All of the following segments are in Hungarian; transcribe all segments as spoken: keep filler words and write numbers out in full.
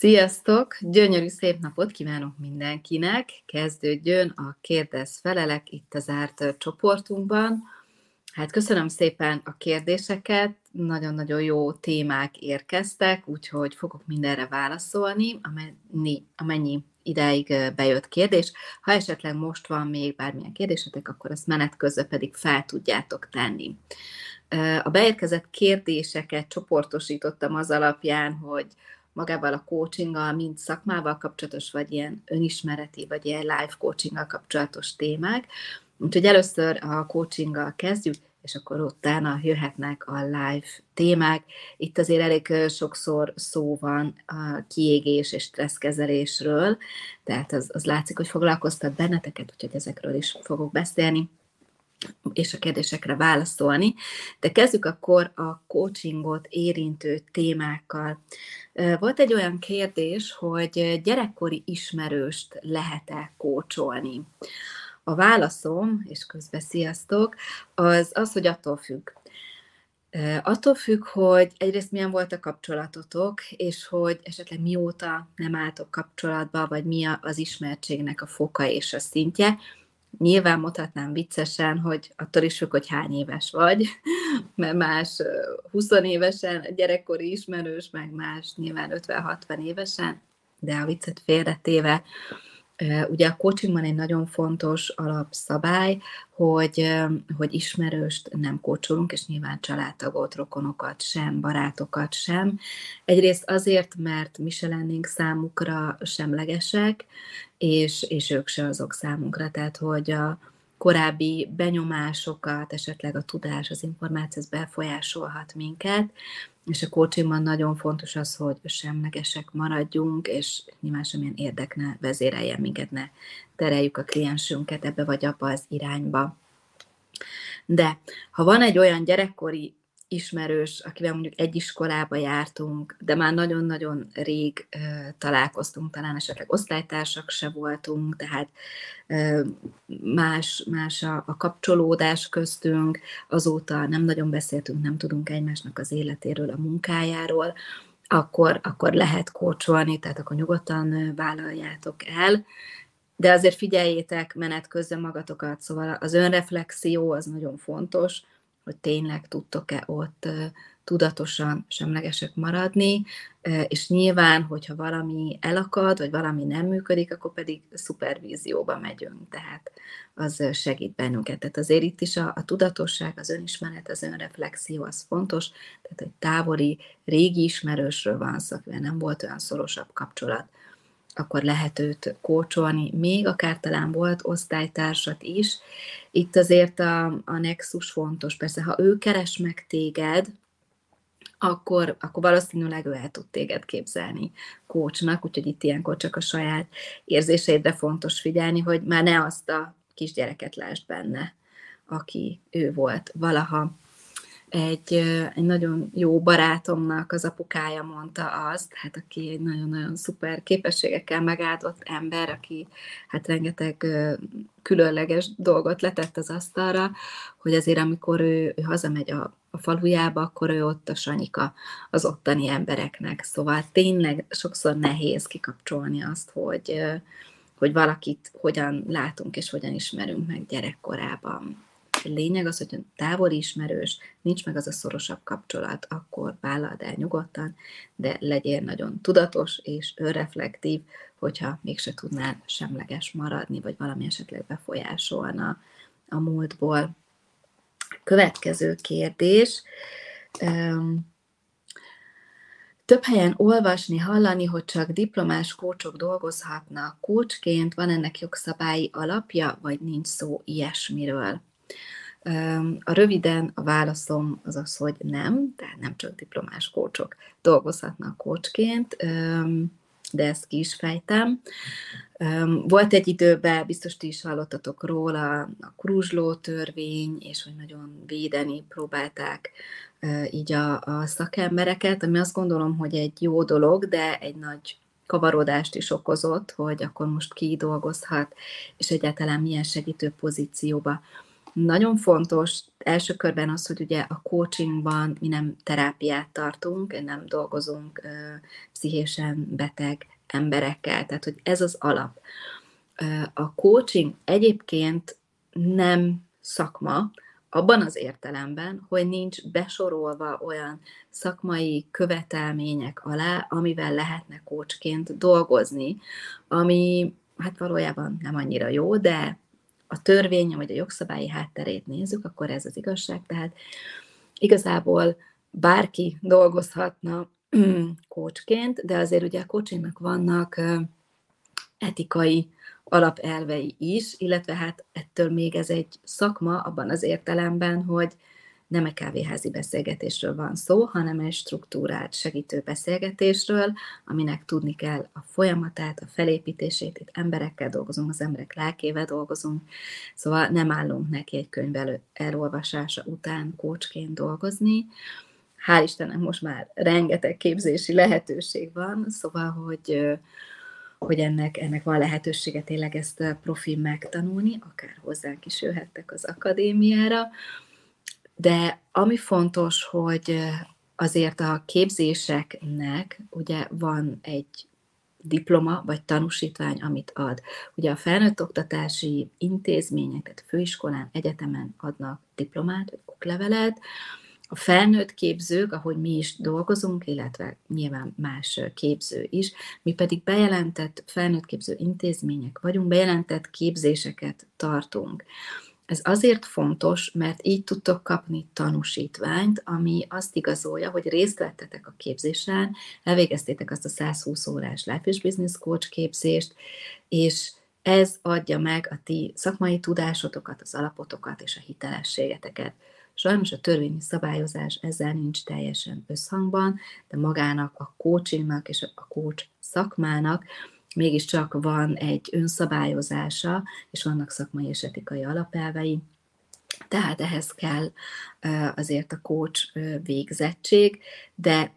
Sziasztok! Gyönyörű szép napot kívánok mindenkinek! Kezdődjön a Kérdez-Felelek itt a zárt csoportunkban. Hát köszönöm szépen a kérdéseket, nagyon-nagyon jó témák érkeztek, úgyhogy fogok mindenre válaszolni, amennyi, amennyi ideig bejött kérdés. Ha esetleg most van még bármilyen kérdésetek, akkor ezt menet közben pedig fel tudjátok tenni. A beérkezett kérdéseket csoportosítottam az alapján, hogy magával a coachinggal, mind szakmával kapcsolatos, vagy ilyen önismereti, vagy ilyen life coachinggal kapcsolatos témák. Úgyhogy először a coachinggal kezdjük, és akkor utána jöhetnek a live témák. Itt azért elég sokszor szó van a kiégés és stresszkezelésről, tehát az, az látszik, hogy foglalkoztat benneteket, úgyhogy ezekről is fogok beszélni, és a kérdésekre válaszolni. De kezdjük akkor a coachingot érintő témákkal. Volt egy olyan kérdés, hogy gyerekkori ismerőst lehet-e coacholni? A válaszom, és közben sziasztok, az az, hogy attól függ. Attól függ, hogy egyrészt milyen volt a kapcsolatotok, és hogy esetleg mióta nem álltok kapcsolatba, vagy mi az ismertségnek a foka és a szintje. Nyilván mondhatnám viccesen, hogy attól is függ, hogy hány éves vagy, mert más húsz évesen, gyerekkori ismerős, meg más nyilván ötven-hatvan évesen, de a viccet félretéve, ugye a coachingban egy nagyon fontos alapszabály, hogy, hogy ismerőst nem coacholunk, és nyilván családtagot, rokonokat sem, barátokat sem. Egyrészt azért, mert mi se lennénk számukra semlegesek, és, és ők se azok számunkra. Tehát, hogy a korábbi benyomásokat, esetleg a tudás, az információ, ez befolyásolhat minket, és a coachingban nagyon fontos az, hogy semlegesek maradjunk, és nyilván semmilyen érdek ne vezéreljen minket, ne tereljük a kliensünket ebbe vagy abba az irányba. De ha van egy olyan gyerekkori ismerős, akivel mondjuk egy iskolába jártunk, de már nagyon-nagyon rég ö, találkoztunk, talán esetleg osztálytársak se voltunk, tehát ö, más, más a, a kapcsolódás köztünk, azóta nem nagyon beszéltünk, nem tudunk egymásnak az életéről, a munkájáról, akkor, akkor lehet coacholni, tehát akkor nyugodtan vállaljátok el, de azért figyeljétek menet közben magatokat, szóval az önreflexió az nagyon fontos, hogy tényleg tudtok-e ott tudatosan semlegesek maradni, és nyilván, hogyha valami elakad, vagy valami nem működik, akkor pedig szupervízióba megyünk, tehát az segít bennünket. Tehát azért itt is a, a tudatosság, az önismeret, az önreflexió, az fontos, tehát egy távoli, régi ismerősről van szó, mert nem volt olyan szorosabb kapcsolat, akkor lehet őt coacholni, még akár talán volt osztálytársat is. Itt azért a, a nexus fontos. Persze, ha ő keres meg téged, akkor, akkor valószínűleg ő el tud téged képzelni coachnak, úgyhogy itt ilyenkor csak a saját érzéseidre fontos figyelni, hogy már ne azt a kisgyereket lásd benne, aki ő volt valaha. Egy, egy nagyon jó barátomnak az apukája mondta azt, hát aki egy nagyon-nagyon szuper képességekkel megáldott ember, aki hát rengeteg különleges dolgot letett az asztalra, hogy azért amikor ő, ő hazamegy a, a falujába, akkor ő ott a Sanyika az ottani embereknek. Szóval tényleg sokszor nehéz kikapcsolni azt, hogy, hogy valakit hogyan látunk és hogyan ismerünk meg gyerekkorában. Lényeg az, hogy távoli ismerős, nincs meg az a szorosabb kapcsolat, akkor vállald el nyugodtan, de legyél nagyon tudatos és önreflektív, hogyha mégse tudnál semleges maradni, vagy valami esetleg befolyásolna a múltból. Következő kérdés. Több helyen olvasni, hallani, hogy csak diplomás coachok dolgozhatnak coachként, van ennek jogszabályi alapja, vagy nincs szó ilyesmiről? A röviden a válaszom az az, hogy nem, tehát nem csak diplomás coachok dolgozhatnak coachként, de ezt ki is fejtem. Volt egy időben, biztos ti is hallottatok róla, a kruzsló törvény, és hogy nagyon védeni próbálták így a, a szakembereket, ami azt gondolom, hogy egy jó dolog, de egy nagy kavarodást is okozott, hogy akkor most ki dolgozhat, és egyáltalán milyen segítő pozícióba. Nagyon fontos első körben az, hogy ugye a coachingban mi nem terápiát tartunk, nem dolgozunk pszichésen beteg emberekkel, tehát hogy ez az alap. A coaching egyébként nem szakma, abban az értelemben, hogy nincs besorolva olyan szakmai követelmények alá, amivel lehetne coachként dolgozni, ami hát valójában nem annyira jó, de a törvény, vagy a jogszabályi hátterét nézzük, akkor ez az igazság. Tehát igazából bárki dolgozhatna coachként, de azért ugye a coachingnak vannak etikai alapelvei is, illetve hát ettől még ez egy szakma abban az értelemben, hogy nem egy kávéházi beszélgetésről van szó, hanem egy struktúrált segítő beszélgetésről, aminek tudni kell a folyamatát, a felépítését, itt emberekkel dolgozunk, az emberek lelkével dolgozunk, szóval nem állunk neki egy könyv elő, elolvasása után coachként dolgozni. Hál' Istennek most már rengeteg képzési lehetőség van, szóval, hogy hogy ennek, ennek van lehetősége tényleg ezt profi megtanulni, akár hozzánk is jöhettek az akadémiára, de ami fontos, hogy azért a képzéseknek ugye van egy diploma vagy tanúsítvány, amit ad. Ugye a felnőtt oktatási intézmények, tehát főiskolán, egyetemen adnak diplomát, vagy oklevelet. A felnőtt képzők, ahogy mi is dolgozunk, illetve nyilván más képző is, mi pedig bejelentett felnőtt képző intézmények vagyunk, bejelentett képzéseket tartunk. Ez azért fontos, mert így tudtok kapni tanúsítványt, ami azt igazolja, hogy részt vettetek a képzésen, elvégeztétek azt a száz húsz órás Life és Business Coach képzést, és ez adja meg a ti szakmai tudásotokat, az alapotokat és a hitelességeteket. Sajnos a törvényi szabályozás ezzel nincs teljesen összhangban, de magának, a coachingnak és a coach szakmának mégiscsak van egy önszabályozása, és vannak szakmai és etikai alapelvei. Tehát ehhez kell azért a coach végzettség, de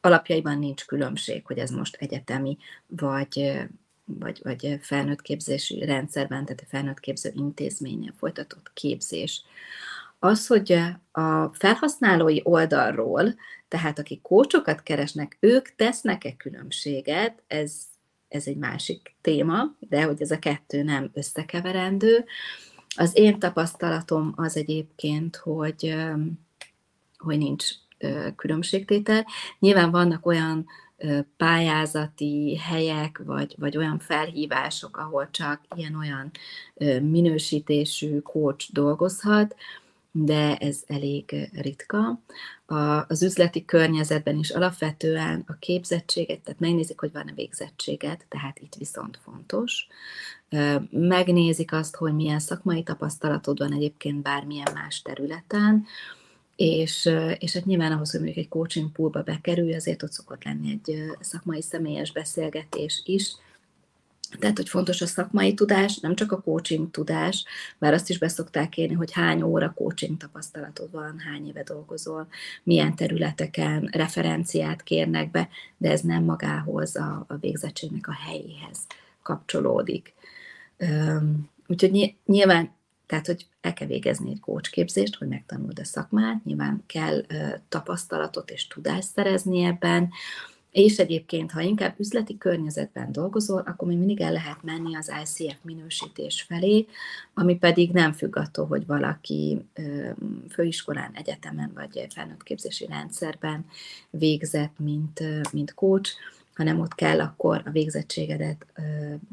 alapjaiban nincs különbség, hogy ez most egyetemi vagy Vagy, vagy felnőtt képzési rendszerben, tehát a felnőtt képző intézményen folytatott képzés. Az, hogy a felhasználói oldalról, tehát akik coachokat keresnek, ők tesznek-e különbséget, ez, ez egy másik téma, de hogy ez a kettő nem összekeverendő. Az én tapasztalatom az egyébként, hogy, hogy nincs különbségtétel. Nyilván vannak olyan pályázati helyek, vagy, vagy olyan felhívások, ahol csak ilyen-olyan minősítésű coach dolgozhat, de ez elég ritka. A, az üzleti környezetben is alapvetően a képzettséget, tehát megnézik, hogy van-e végzettséget, tehát itt viszont fontos. Megnézik azt, hogy milyen szakmai tapasztalatod van egyébként bármilyen más területen, És, és hát nyilván ahhoz, hogy mondjuk egy coaching poolba bekerülj, azért ott szokott lenni egy szakmai személyes beszélgetés is. Tehát, hogy fontos a szakmai tudás, nem csak a coaching tudás, bár azt is beszokták kérni, hogy hány óra coaching tapasztalatod van, hány éve dolgozol, milyen területeken referenciát kérnek be, de ez nem magához, a, a végzettségnek a helyéhez kapcsolódik. Úgyhogy nyilván, tehát, hogy el kell végezni egy coach képzést, hogy megtanuld a szakmát, nyilván kell tapasztalatot és tudást szerezni ebben, és egyébként, ha inkább üzleti környezetben dolgozol, akkor még mindig el lehet menni az I C F minősítés felé, ami pedig nem függ attól, hogy valaki főiskolán, egyetemen vagy felnőtt képzési rendszerben végzett, mint, mint coach, hanem ott kell, akkor a végzettségedet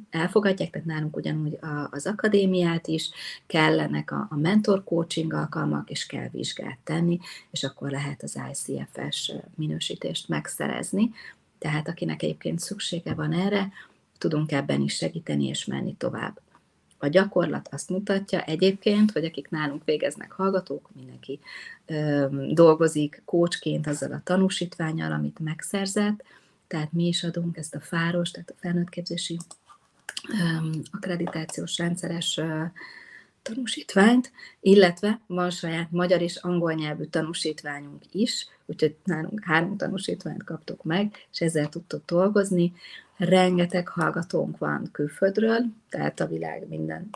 elfogadják, tehát nálunk ugyanúgy az akadémiát is, kellenek a mentor coaching alkalmak, és kell vizsgát tenni, és akkor lehet az I C F-es minősítést megszerezni. Tehát akinek egyébként szüksége van erre, tudunk ebben is segíteni és menni tovább. A gyakorlat azt mutatja egyébként, hogy akik nálunk végeznek hallgatók, mindenki ö, dolgozik coachként azzal a tanúsítvánnyal, amit megszerzett, tehát mi is adunk ezt a fáros, tehát a felnőttképzési akkreditációs rendszeres tanúsítványt, illetve van saját magyar és angol nyelvű tanúsítványunk is, úgyhogy nálunk három tanúsítványt kaptok meg, és ezzel tudtok dolgozni. Rengeteg hallgatónk van külföldről, tehát a világ minden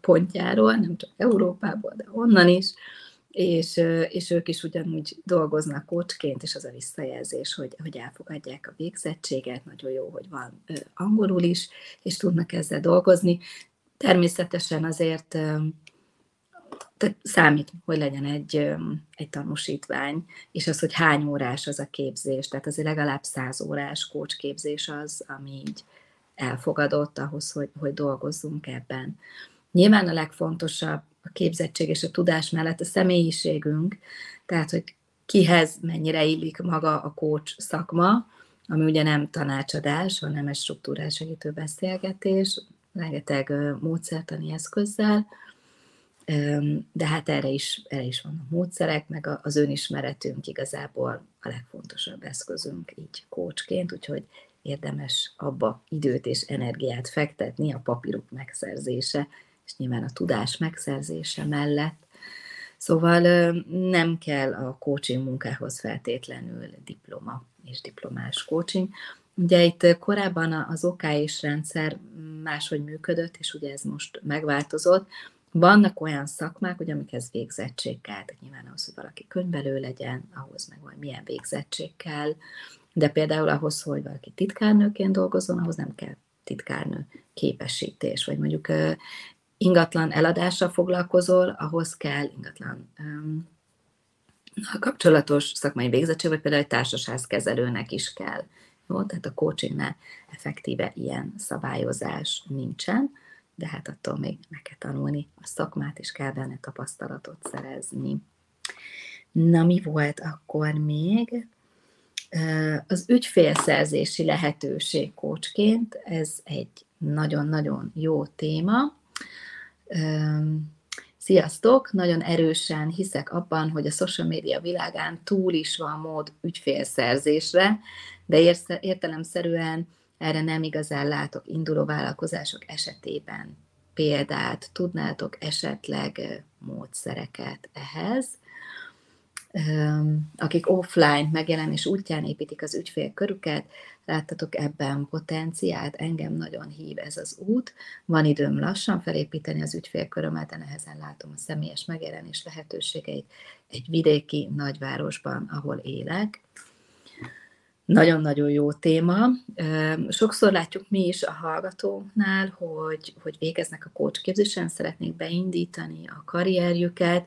pontjáról, nem csak Európából, de onnan is, és, és ők is ugyanúgy dolgoznak coachként, és az a visszajelzés, hogy, hogy elfogadják a végzettséget, nagyon jó, hogy van angolul is, és tudnak ezzel dolgozni. Természetesen azért számít, hogy legyen egy, egy tanúsítvány, és az, hogy hány órás az a képzés, tehát azért legalább száz órás coach képzés az, ami így elfogadott ahhoz, hogy, hogy dolgozzunk ebben. Nyilván a legfontosabb a képzettség és a tudás mellett a személyiségünk, tehát hogy kihez mennyire illik maga a coach szakma, ami ugye nem tanácsadás, hanem egy struktúrál segítő beszélgetés, rengeteg módszertani eszközzel, de hát erre is, erre is vannak módszerek, meg az önismeretünk igazából a legfontosabb eszközünk így coachként, úgyhogy érdemes abba időt és energiát fektetni, a papírok megszerzése, és nyilván a tudás megszerzése mellett. Szóval nem kell a coaching munkához feltétlenül diploma és diplomás coaching. Ugye itt korábban az o ká és rendszer máshogy működött, és ugye ez most megváltozott. Vannak olyan szakmák, hogy amikhez végzettség kell, tehát nyilván ahhoz, hogy valaki könyvelő legyen, ahhoz meg van milyen végzettség kell, de például ahhoz, hogy valaki titkárnőként dolgozzon, ahhoz nem kell titkárnő képesítés, vagy mondjuk ingatlan eladással foglalkozol, ahhoz kell ingatlan um, kapcsolatos szakmai végzettség, vagy például egy társaságkezelőnek is kell. Jó? Tehát a coachingnál effektíve ilyen szabályozás nincsen, de hát attól még meg kell tanulni a szakmát, és kell benne tapasztalatot szerezni. Na, mi volt akkor még? Az ügyfélszerzési lehetőség coachként, ez egy nagyon-nagyon jó téma. Sziasztok! Nagyon erősen hiszek abban, hogy a social media világán túl is van mód ügyfélszerzésre, de értelemszerűen erre nem igazán látok induló vállalkozások esetében példát. Tudnátok esetleg módszereket ehhez? Akik offline megjelenés útján építik az ügyfélkörüket, láttatok ebben potenciált, engem nagyon hív ez az út, van időm lassan felépíteni az ügyfélkörömet, de nehezen látom a személyes megjelenés lehetőségeit egy vidéki nagyvárosban, ahol élek. Nagyon-nagyon jó téma. Sokszor látjuk mi is a hallgatóknál, hogy, hogy végeznek a coach képzésen, szeretnék beindítani a karrierjüket,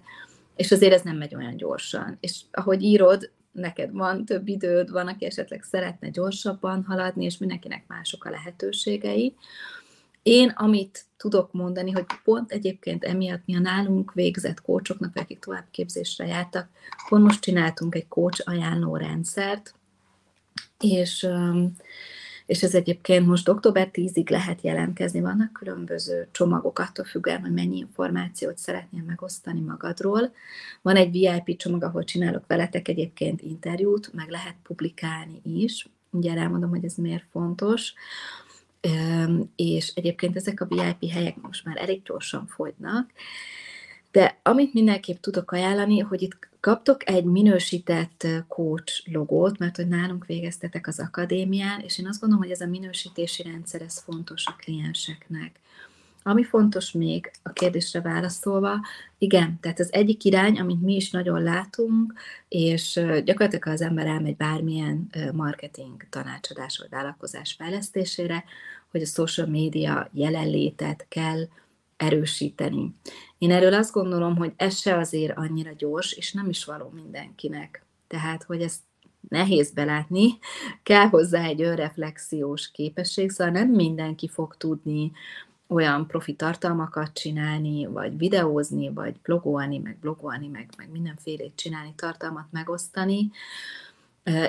és azért ez nem megy olyan gyorsan. És ahogy írod, neked van több időd, van, aki esetleg szeretne gyorsabban haladni, és mindenkinek mások a lehetőségei. Én amit tudok mondani, hogy pont egyébként emiatt mi a nálunk végzett coachoknak, akik továbbképzésre jártak, pont most csináltunk egy coach ajánló rendszert, és, és ez egyébként most október tízig lehet jelentkezni, vannak különböző csomagok, attól függően, hogy mennyi információt szeretnél megosztani magadról. Van egy vé i pé csomag, ahol csinálok veletek egyébként interjút, meg lehet publikálni is, ugye elmondom, hogy ez miért fontos, és egyébként ezek a vé i pé helyek most már elég gyorsan fogynak, de amit mindenképp tudok ajánlani, hogy itt kaptok egy minősített coach logót, mert hogy nálunk végeztetek az akadémián, és én azt gondolom, hogy ez a minősítési rendszer, ez fontos a klienseknek. Ami fontos még a kérdésre válaszolva, igen, tehát az egyik irány, amit mi is nagyon látunk, és gyakorlatilag ha az ember elmegy bármilyen marketing tanácsadás vagy vállalkozás fejlesztésére, hogy a social media jelenlétet kell erősíteni. Én erről azt gondolom, hogy ez se azért annyira gyors, és nem is való mindenkinek. Tehát, hogy ezt nehéz belátni, kell hozzá egy önreflexiós képesség, szóval nem mindenki fog tudni olyan profi tartalmakat csinálni, vagy videózni, vagy blogolni, meg blogolni, meg, meg mindenfélét csinálni, tartalmat megosztani.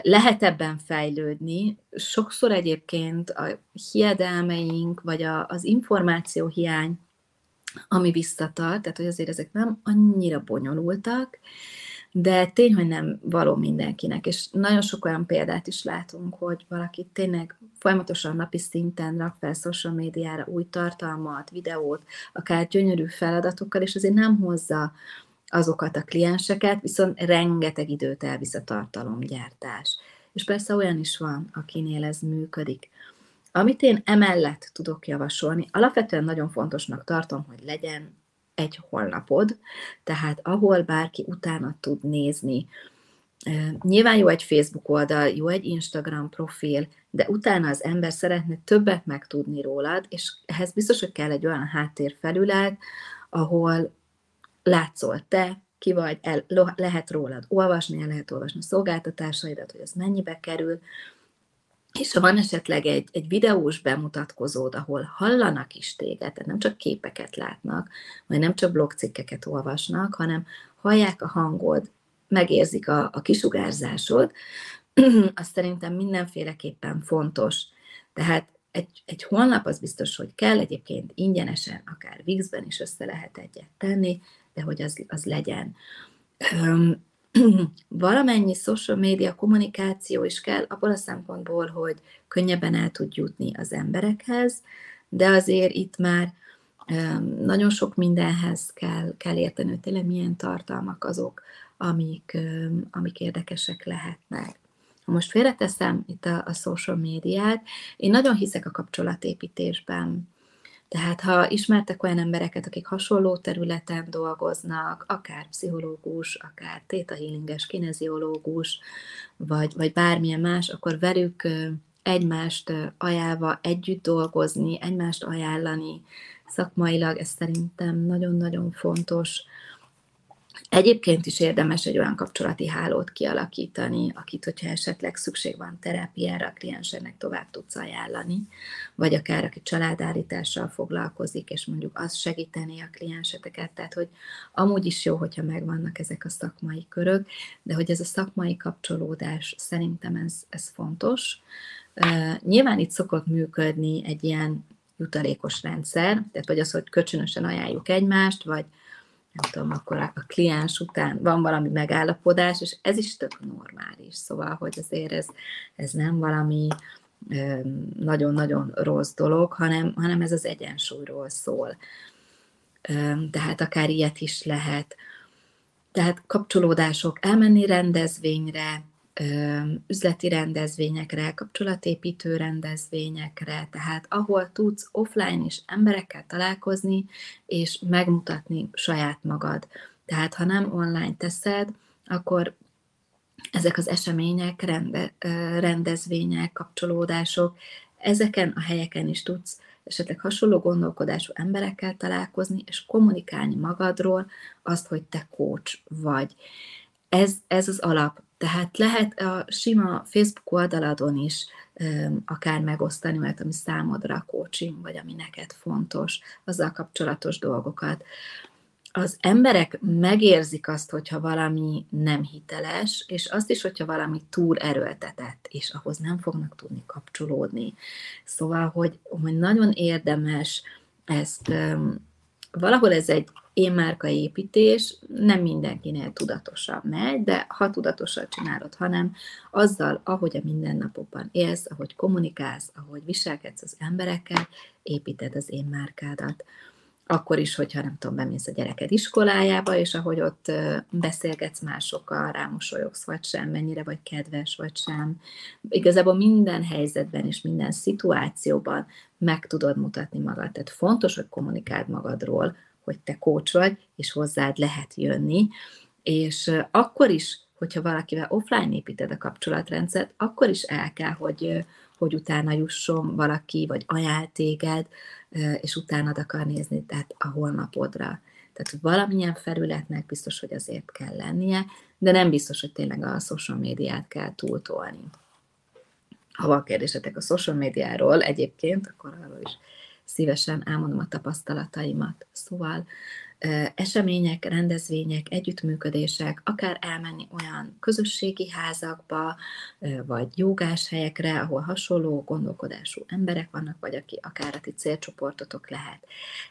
Lehet ebben fejlődni, sokszor egyébként a hiedelmeink, vagy a, az információ hiány, ami visszatart, tehát hogy azért ezek nem annyira bonyolultak, de tény, hogy nem való mindenkinek, és nagyon sok olyan példát is látunk, hogy valaki tényleg folyamatosan napi szinten rak fel social médiára új tartalmat, videót, akár gyönyörű feladatokkal, és azért nem hozza azokat a klienseket, viszont rengeteg időt elvisz a tartalomgyártás. És persze olyan is van, akinél ez működik. Amit én emellett tudok javasolni, alapvetően nagyon fontosnak tartom, hogy legyen egy honlapod, tehát ahol bárki utána tud nézni. Nyilván jó egy Facebook oldal, jó egy Instagram profil, de utána az ember szeretne többet megtudni rólad, és ehhez biztos, hogy kell egy olyan háttérfelület, ahol látszol te, ki vagy, el, lehet rólad olvasni, el lehet olvasni a szolgáltatásaidat, hogy ez mennyibe kerül, és ha van esetleg egy, egy videós bemutatkozód, ahol hallanak is téged, tehát nem csak képeket látnak, vagy nem csak blogcikkeket olvasnak, hanem hallják a hangod, megérzik a, a kisugárzásod, az szerintem mindenféleképpen fontos. Tehát egy, egy honlap az biztos, hogy kell, egyébként ingyenesen, akár Wix-ben is össze lehet egyet tenni, de hogy az, az legyen. Valamennyi social media kommunikáció is kell abból a szempontból, hogy könnyebben el tud jutni az emberekhez, de azért itt már nagyon sok mindenhez kell, kell érteni, hogy tényleg milyen tartalmak azok, amik, amik érdekesek lehetnek. Most félreteszem itt a, a social médiát, én nagyon hiszek a kapcsolatépítésben. Tehát ha ismertek olyan embereket, akik hasonló területen dolgoznak, akár pszichológus, akár theta healinges, kineziológus, vagy, vagy bármilyen más, akkor velük egymást ajánlva együtt dolgozni, egymást ajánlani szakmailag, ez szerintem nagyon-nagyon fontos. Egyébként is érdemes egy olyan kapcsolati hálót kialakítani, akit, hogyha esetleg szükség van terápiára, a kliensenek tovább tudsz ajánlani, vagy akár aki családállítással foglalkozik, és mondjuk az segíteni a klienseteket, tehát hogy amúgy is jó, hogyha megvannak ezek a szakmai körök, de hogy ez a szakmai kapcsolódás szerintem ez, ez fontos. Uh, nyilván itt szokott működni egy ilyen jutalékos rendszer, tehát vagy az, hogy kölcsönösen ajánljuk egymást, vagy nem tudom, akkor a kliens után van valami megállapodás, és ez is tök normális. Szóval, hogy azért ez, ez nem valami nagyon-nagyon rossz dolog, hanem, hanem ez az egyensúlyról szól. Tehát akár ilyet is lehet. Tehát kapcsolódások, elmenni rendezvényre, üzleti rendezvényekre, kapcsolatépítő rendezvényekre, tehát ahol tudsz offline is emberekkel találkozni, és megmutatni saját magad. Tehát ha nem online teszed, akkor ezek az események, rende, rendezvények, kapcsolódások, ezeken a helyeken is tudsz esetleg hasonló gondolkodású emberekkel találkozni, és kommunikálni magadról azt, hogy te coach vagy. Ez, ez az alap. Tehát lehet a sima Facebook oldaladon is um, akár megosztani olyat, ami számodra coaching, vagy ami neked fontos, azzal kapcsolatos dolgokat. Az emberek megérzik azt, hogyha valami nem hiteles, és azt is, hogyha valami túl erőltetett, és ahhoz nem fognak tudni kapcsolódni. Szóval, hogy, hogy nagyon érdemes ezt... Um, Valahol ez egy én márkaépítés, nem mindenkinél tudatosan megy, de ha tudatosan csinálod, hanem azzal, ahogy a mindennapokban élsz, ahogy kommunikálsz, ahogy viselkedsz az emberekkel, építed az én márkádat. Akkor is, hogyha nem tudom, bemész a gyereked iskolájába, és ahogy ott beszélgetsz másokkal, rámosolyogsz vagy sem, mennyire vagy kedves vagy sem. Igazából minden helyzetben és minden szituációban meg tudod mutatni magad. Tehát fontos, hogy kommunikáld magadról, hogy te coach vagy, és hozzád lehet jönni. És akkor is, hogyha valakivel offline építed a kapcsolatrendszert, akkor is el kell, hogy... hogy utána jusson valaki, vagy ajánl téged, és utánad akar nézni, tehát a honlapodra. Tehát valamilyen felületnek biztos, hogy azért kell lennie, de nem biztos, hogy tényleg a social médiát kell túltolni. Ha van kérdésetek a social médiáról egyébként, akkor arról is szívesen elmondom a tapasztalataimat. Szóval események, rendezvények, együttműködések, akár elmenni olyan közösségi házakba, vagy jógás helyekre, ahol hasonló gondolkodású emberek vannak, vagy aki akár a ti célcsoportotok lehet.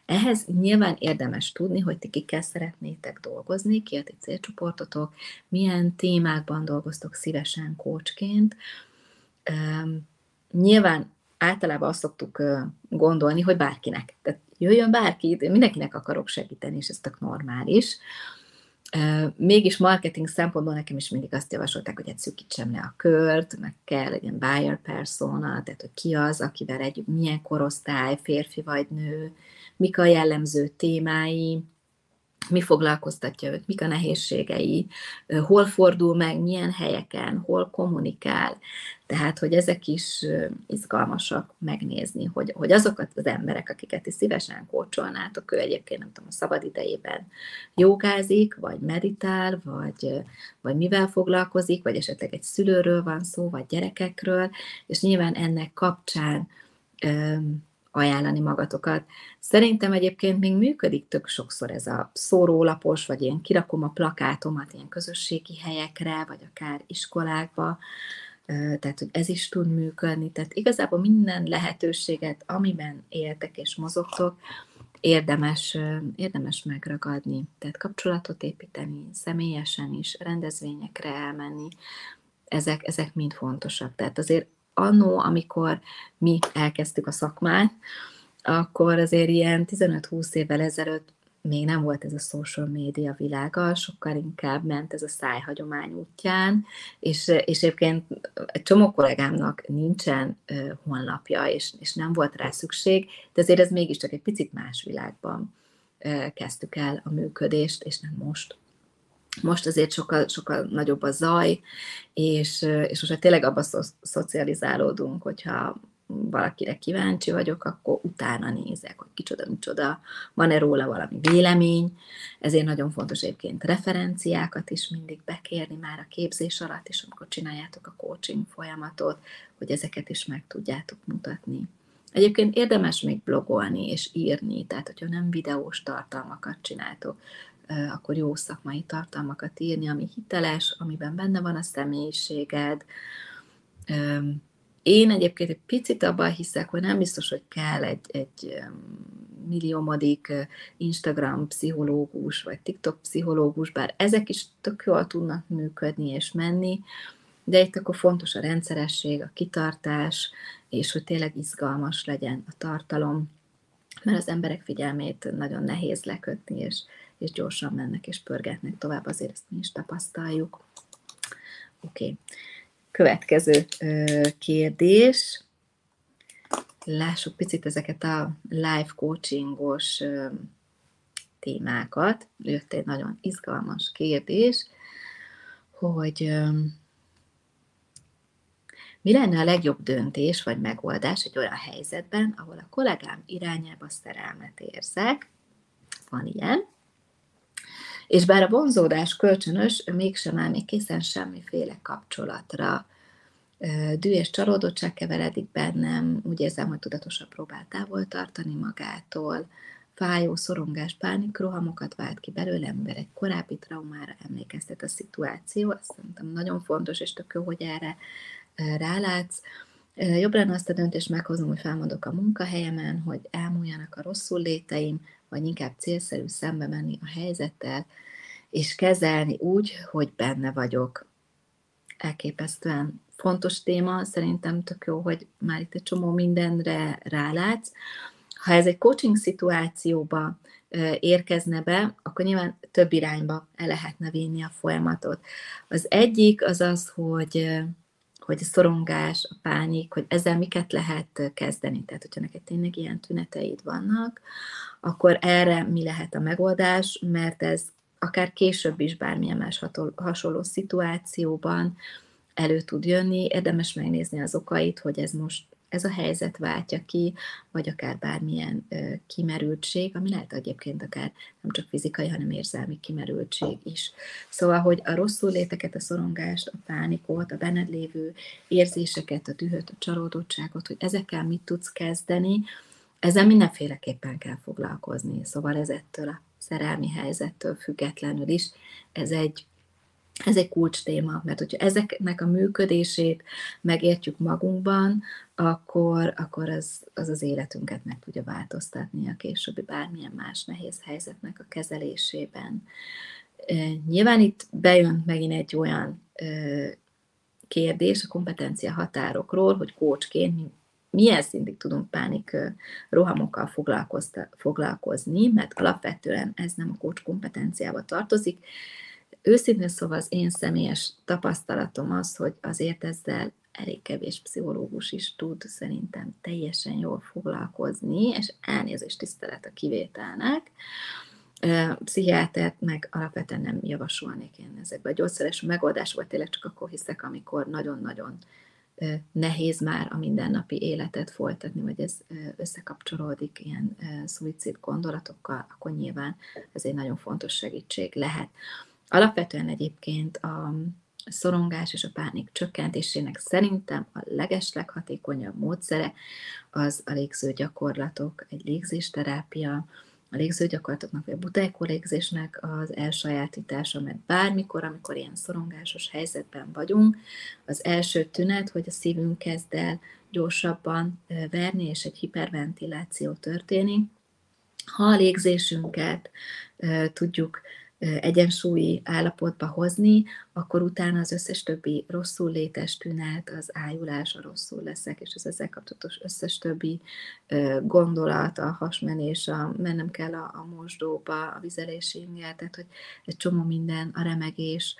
Ehhez nyilván érdemes tudni, hogy ti kikkel szeretnétek dolgozni, ki a ti célcsoportotok, milyen témákban dolgoztok szívesen coachként. Nyilván általában azt szoktuk gondolni, hogy bárkinek. Tehát jöjjön bárki, mindenkinek akarok segíteni, és ez tök normális. Mégis marketing szempontból nekem is mindig azt javasolták, hogy egy szűkítsem le a kört, meg kell egy ilyen buyer persona, tehát hogy ki az, akivel együtt, milyen korosztály, férfi vagy nő, mik a jellemző témái, mi foglalkoztatja őt, mik a nehézségei, hol fordul meg, milyen helyeken, hol kommunikál. Tehát, hogy ezek is izgalmasak megnézni, hogy, hogy azokat az emberek, akiket is szívesen kócsolnátok, ő egyébként nem tudom, a szabad idejében jogázik, vagy meditál, vagy, vagy mivel foglalkozik, vagy esetleg egy szülőről van szó, vagy gyerekekről, és nyilván ennek kapcsán ajánlani magatokat. Szerintem egyébként még működik tök sokszor ez a szórólapos, vagy én kirakom a plakátomat ilyen közösségi helyekre, vagy akár iskolákba, tehát hogy ez is tud működni. Tehát igazából minden lehetőséget, amiben éltek és mozogtok, érdemes, érdemes megragadni. Tehát kapcsolatot építeni, személyesen is, rendezvényekre elmenni, ezek, ezek mind fontosak. Tehát azért annó, amikor mi elkezdtük a szakmát, akkor azért ilyen tizenöt-húsz évvel ezelőtt még nem volt ez a social media világa, sokkal inkább ment ez a szájhagyomány útján, és, és egyébként egy csomó kollégámnak nincsen honlapja, és, és nem volt rá szükség, de azért ez mégiscsak egy picit más világban kezdtük el a működést, és nem most. Most azért sokkal, sokkal nagyobb a zaj, és, és most tényleg abban szo- szocializálódunk, hogyha valakire kíváncsi vagyok, akkor utána nézek, hogy kicsoda, micsoda, van-e róla valami vélemény. Ezért nagyon fontos egyébként referenciákat is mindig bekérni már a képzés alatt, és amikor csináljátok a coaching folyamatot, hogy ezeket is meg tudjátok mutatni. Egyébként érdemes még blogolni és írni, tehát hogyha nem videós tartalmakat csináltok, akkor jó szakmai tartalmakat írni, ami hiteles, amiben benne van a személyiséged. Én egyébként egy picit abban hiszek, hogy nem biztos, hogy kell egy, egy milliómodik Instagram pszichológus, vagy TikTok pszichológus, bár ezek is tök jól tudnak működni és menni, de itt akkor fontos a rendszeresség, a kitartás, és hogy tényleg izgalmas legyen a tartalom, mert az emberek figyelmét nagyon nehéz lekötni, és és gyorsan mennek és pörgetnek tovább, azért ezt mi is tapasztaljuk. Oké, okay. Következő kérdés. Lássuk picit ezeket a live coachingos témákat. Jött egy nagyon izgalmas kérdés, hogy mi lenne a legjobb döntés vagy megoldás egy olyan helyzetben, ahol a kollégám irányába szerelmet érzek. Van ilyen. És bár a vonzódás kölcsönös, mégsem áll még készen semmiféle kapcsolatra. Düh és csalódottság keveredik bennem, úgy érzem, hogy tudatosan próbál távol tartani magától, fájó, szorongás, pánikrohamokat vált ki belőlem, mert egy korábbi traumára emlékeztet a szituáció, azt szerintem nagyon fontos, és tök jó, hogy erre rálátsz. Jobb lenne azt a döntést meghozom, hogy felmondok a munkahelyemen, hogy elmúljanak a rosszul léteim, vagy inkább célszerű szembe menni a helyzettel, és kezelni úgy, hogy benne vagyok. Elképesztően fontos téma, szerintem tök jó, hogy már itt egy csomó mindenre rálátsz. Ha ez egy coaching szituációba érkezne be, akkor nyilván több irányba el lehetne vinni a folyamatot. Az egyik az az, hogy... hogy a szorongás, a pánik, hogy ezzel miket lehet kezdeni. Tehát, hogyha neked tényleg ilyen tüneteid vannak, akkor erre mi lehet a megoldás, mert ez akár később is bármilyen más hasonló szituációban elő tud jönni. Érdemes megnézni az okait, hogy ez most ez a helyzet váltja ki, vagy akár bármilyen kimerültség, ami lehet egyébként akár nem csak fizikai, hanem érzelmi kimerültség is. Szóval, hogy a rosszul léteket, a szorongást, a pánikot, a benned lévő érzéseket, a dühöt, a csalódottságot, hogy ezekkel mit tudsz kezdeni, ezzel mindenféleképpen kell foglalkozni. Szóval ez ettől a szerelmi helyzettől függetlenül is, ez egy Ez egy kulcs téma, mert hogyha ezeknek a működését megértjük magunkban, akkor, akkor az, az az életünket meg tudja változtatni a későbbi bármilyen más nehéz helyzetnek a kezelésében. Nyilván itt bejön megint egy olyan kérdés a kompetencia határokról, hogy coachként milyen szintig tudunk pánik rohamokkal foglalkozni, mert alapvetően ez nem a coach kompetenciába tartozik. Őszintén szóval az én személyes tapasztalatom az, hogy azért ezzel elég kevés pszichológus is tud szerintem teljesen jól foglalkozni, és elnézést tisztelet a kivételnek, pszichiátert meg alapvetően nem javasolnék én ezekbe. A gyógyszeres megoldás volt tényleg csak akkor hiszek, amikor nagyon-nagyon nehéz már a mindennapi életet folytatni, vagy ez összekapcsolódik ilyen szuicid gondolatokkal, akkor nyilván ez egy nagyon fontos segítség lehet. Alapvetően egyébként a szorongás és a pánik csökkentésének szerintem a legesleg hatékonyabb módszere az a légzőgyakorlatok, egy légzésterápia, a légzőgyakorlatoknak vagy a butájkó légzésnek az elsajátítása, mert bármikor, amikor ilyen szorongásos helyzetben vagyunk, az első tünet, hogy a szívünk kezd el gyorsabban verni, és egy hiperventiláció történik. Ha a légzésünket tudjuk egyensúlyi állapotba hozni, akkor utána az összes többi rosszul létes tünet, az ájulás, a rosszul leszek, és az ezzel kapcsolatos összes többi gondolat, a hasmenés, a mennem kell a, a mosdóba, a vizelési inger, tehát hogy egy csomó minden, a remegés,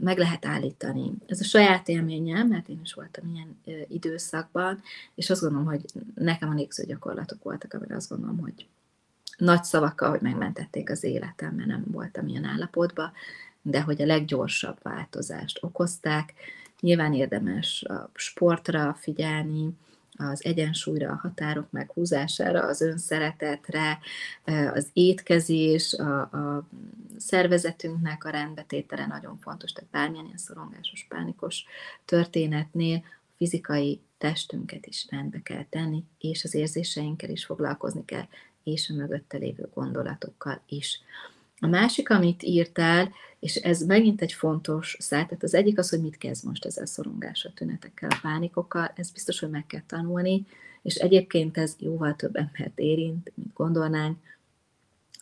meg lehet állítani. Ez a saját élményem, mert én is voltam ilyen időszakban, és azt gondolom, hogy nekem a légző gyakorlatok voltak, amire azt gondolom, hogy nagy szavakkal, hogy megmentették az életem, mert nem voltam ilyen állapotban, de hogy a leggyorsabb változást okozták. Nyilván érdemes a sportra figyelni, az egyensúlyra, a határok meghúzására, az önszeretetre, az étkezés, a, a szervezetünknek a rendbetétele nagyon fontos, tehát bármilyen ilyen szorongásos, pánikos történetnél a fizikai testünket is rendbe kell tenni, és az érzéseinkkel is foglalkozni kell, és a mögötte lévő gondolatokkal is. A másik, amit írtál, és ez megint egy fontos szál, tehát az egyik az, hogy mit kezd most ezzel a szorongással, tünetekkel, a pánikokkal, ez biztos, hogy meg kell tanulni, és egyébként ez jóval több embert érint, mint gondolnánk.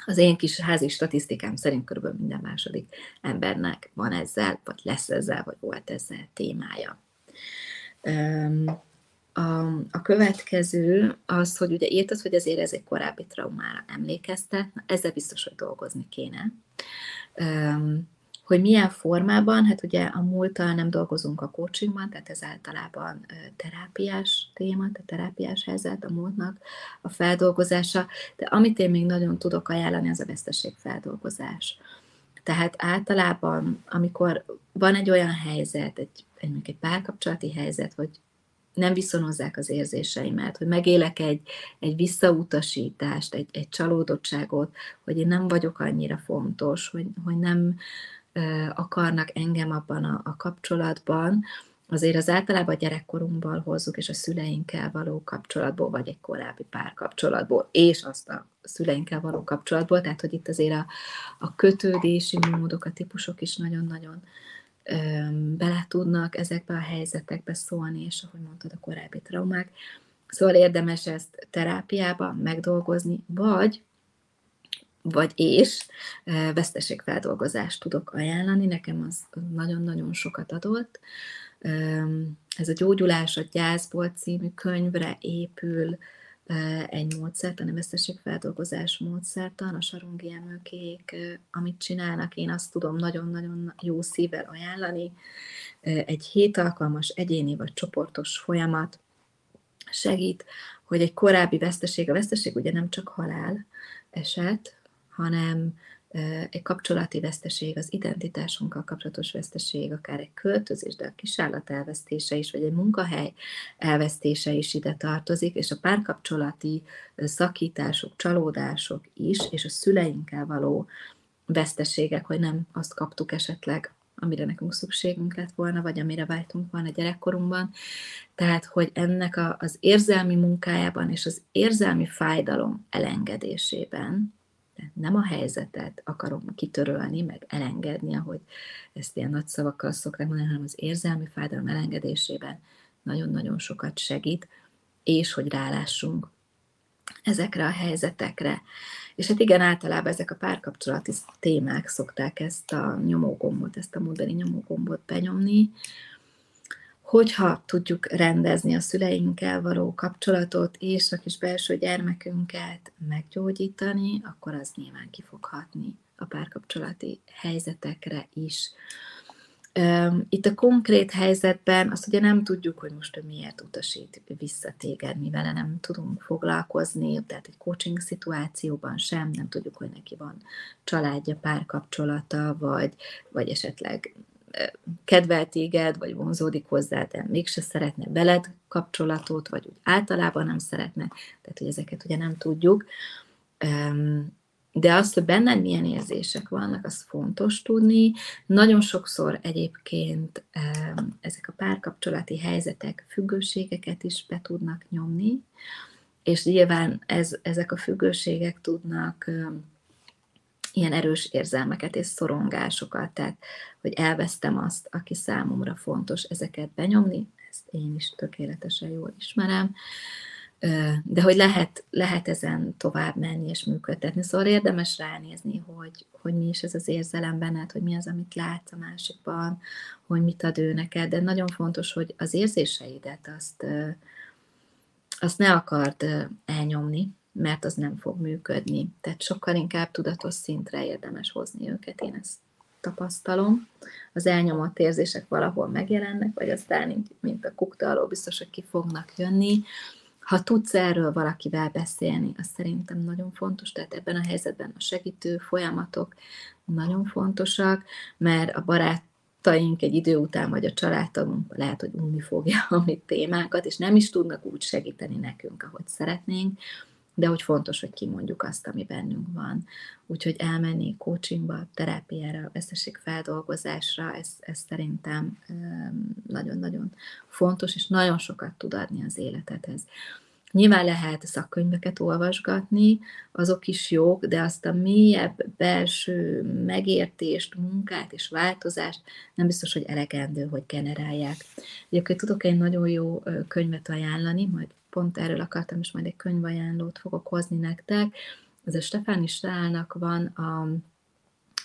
Az én kis házi statisztikám szerint körülbelül minden második embernek van ezzel, vagy lesz ezzel, vagy volt ezzel témája. Um, A, a következő az, hogy ugye írtad, hogy azért ez egy korábbi traumára emlékeztet, na, ezzel biztos, hogy dolgozni kéne. Öm, hogy milyen formában, hát ugye a múlttal nem dolgozunk a coachingban, tehát ez általában terápiás téma, tehát terápiás helyzet a múltnak a feldolgozása, de amit én még nagyon tudok ajánlani, az a veszteségfeldolgozás. Tehát általában, amikor van egy olyan helyzet, egy, egy, egy párkapcsolati helyzet, vagy nem viszonozzák az érzéseimet, hogy megélek egy, egy visszautasítást, egy, egy csalódottságot, hogy én nem vagyok annyira fontos, hogy, hogy nem ö, akarnak engem abban a, a kapcsolatban, azért az általában a gyerekkorunkból hozzuk, és a szüleinkkel való kapcsolatból, vagy egy korábbi párkapcsolatból, és azt a szüleinkkel való kapcsolatból, tehát hogy itt azért a, a kötődési módok, a típusok is nagyon-nagyon bele tudnak ezekbe a helyzetekbe szólni, és ahogy mondtad, a korábbi traumák. Szóval érdemes ezt terápiába megdolgozni, vagy, vagy és veszteségfeldolgozást tudok ajánlani, nekem az nagyon-nagyon sokat adott. Ez a Gyógyulás a gyászból című könyvre épül egy módszert, a veszteségfeldolgozás módszertan, a Sarungi Emőkék, amit csinálnak, én azt tudom nagyon-nagyon jó szívvel ajánlani. Egy hét alkalmas egyéni vagy csoportos folyamat segít, hogy egy korábbi veszteség, a veszteség ugye nem csak halál eset, hanem egy kapcsolati veszteség, az identitásunkkal kapcsolatos veszteség, akár egy költözés, de a kisállat elvesztése is, vagy egy munkahely elvesztése is ide tartozik, és a párkapcsolati szakítások, csalódások is, és a szüleinkkel való veszteségek, hogy nem azt kaptuk esetleg, amire nekünk szükségünk lett volna, vagy amire vágytunk volna gyerekkorunkban. Tehát, hogy ennek a, az érzelmi munkájában és az érzelmi fájdalom elengedésében, nem a helyzetet akarom kitörölni, meg elengedni, ahogy ezt ilyen nagy szavakkal szokták mondani, hanem az érzelmi fájdalom elengedésében nagyon-nagyon sokat segít, és hogy rálássunk ezekre a helyzetekre. És hát igen, általában ezek a párkapcsolati témák szokták ezt a nyomógombot, ezt a módani nyomógombot benyomni. Hogyha tudjuk rendezni a szüleinkkel való kapcsolatot, és a kis belső gyermekünket meggyógyítani, akkor az nyilván ki fog hatni a párkapcsolati helyzetekre is. Itt a konkrét helyzetben azt ugye nem tudjuk, hogy most ő miért utasít vissza téged, mivel nem tudunk foglalkozni, tehát egy coaching szituációban sem, nem tudjuk, hogy neki van családja, párkapcsolata, vagy, vagy esetleg kedvel téged, vagy vonzódik hozzá, de mégse szeretne veled kapcsolatot, vagy úgy általában nem szeretne, tehát hogy ezeket ugye nem tudjuk. De azt, hogy benned milyen érzések vannak, az fontos tudni. Nagyon sokszor egyébként ezek a párkapcsolati helyzetek függőségeket is be tudnak nyomni, és nyilván ez, ezek a függőségek tudnak ilyen erős érzelmeket és szorongásokat, tehát, hogy elvesztem azt, aki számomra fontos, ezeket benyomni, ezt én is tökéletesen jól ismerem, de hogy lehet, lehet ezen tovább menni és működtetni. Szóval érdemes ránézni, hogy, hogy mi is ez az érzelem benned, hogy mi az, amit látsz a másikban, hogy mit ad ő neked, de nagyon fontos, hogy az érzéseidet azt, azt ne akard elnyomni, mert az nem fog működni. Tehát sokkal inkább tudatos szintre érdemes hozni őket, én ezt tapasztalom. Az elnyomott érzések valahol megjelennek, vagy aztán, mint a kukta alól, biztos, hogy ki fognak jönni. Ha tudsz erről valakivel beszélni, az szerintem nagyon fontos, tehát ebben a helyzetben a segítő folyamatok nagyon fontosak, mert a barátaink egy idő után, vagy a családtagunk lehet, hogy unni fogja a mi témákat, és nem is tudnak úgy segíteni nekünk, ahogy szeretnénk, de hogy fontos, hogy kimondjuk azt, ami bennünk van. Úgyhogy elmenni coachingba, terápiára, veszteségfeldolgozásra, ez, ez szerintem nagyon-nagyon fontos, és nagyon sokat tud adni az életedhez. Nyilván lehet szakkönyveket olvasgatni, azok is jók, de azt a mélyebb belső megértést, munkát és változást nem biztos, hogy elegendő, hogy generálják. Egyébként tudok egy nagyon jó könyvet ajánlani, majd pont erről akartam, és majd egy könyvajánlót fogok hozni nektek. Ez a Stefáni Stálnak van a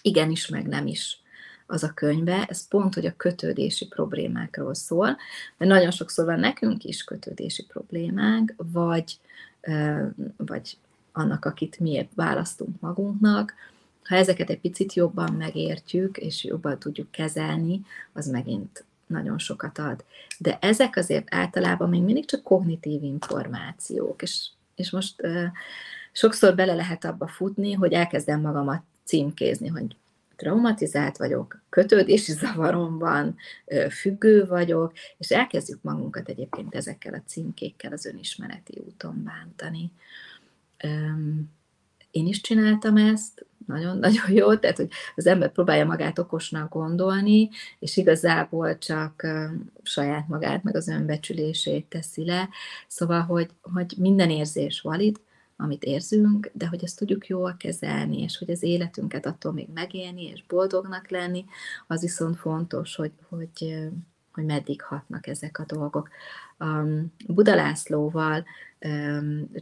Igenis, meg nem is az a könyve. Ez pont, hogy a kötődési problémákról szól, mert nagyon sokszor van nekünk is kötődési problémánk, vagy, vagy annak, akit miért választunk magunknak. Ha ezeket egy picit jobban megértjük, és jobban tudjuk kezelni, az megint nagyon sokat ad. De ezek azért általában még mindig csak kognitív információk, és, és most uh, sokszor bele lehet abba futni, hogy elkezdem magamat címkézni, hogy traumatizált vagyok, kötődési zavarom van, függő vagyok, és elkezdjük magunkat egyébként ezekkel a címkékkel az önismereti úton bántani. Um, Én is csináltam ezt, nagyon-nagyon jó, tehát hogy az ember próbálja magát okosnak gondolni, és igazából csak saját magát, meg az önbecsülését teszi le. Szóval, hogy, hogy minden érzés valid, amit érzünk, de hogy ezt tudjuk jól kezelni, és hogy az életünket attól még megélni, és boldognak lenni, az viszont fontos, hogy, hogy, hogy meddig hatnak ezek a dolgok. Buda Lászlóval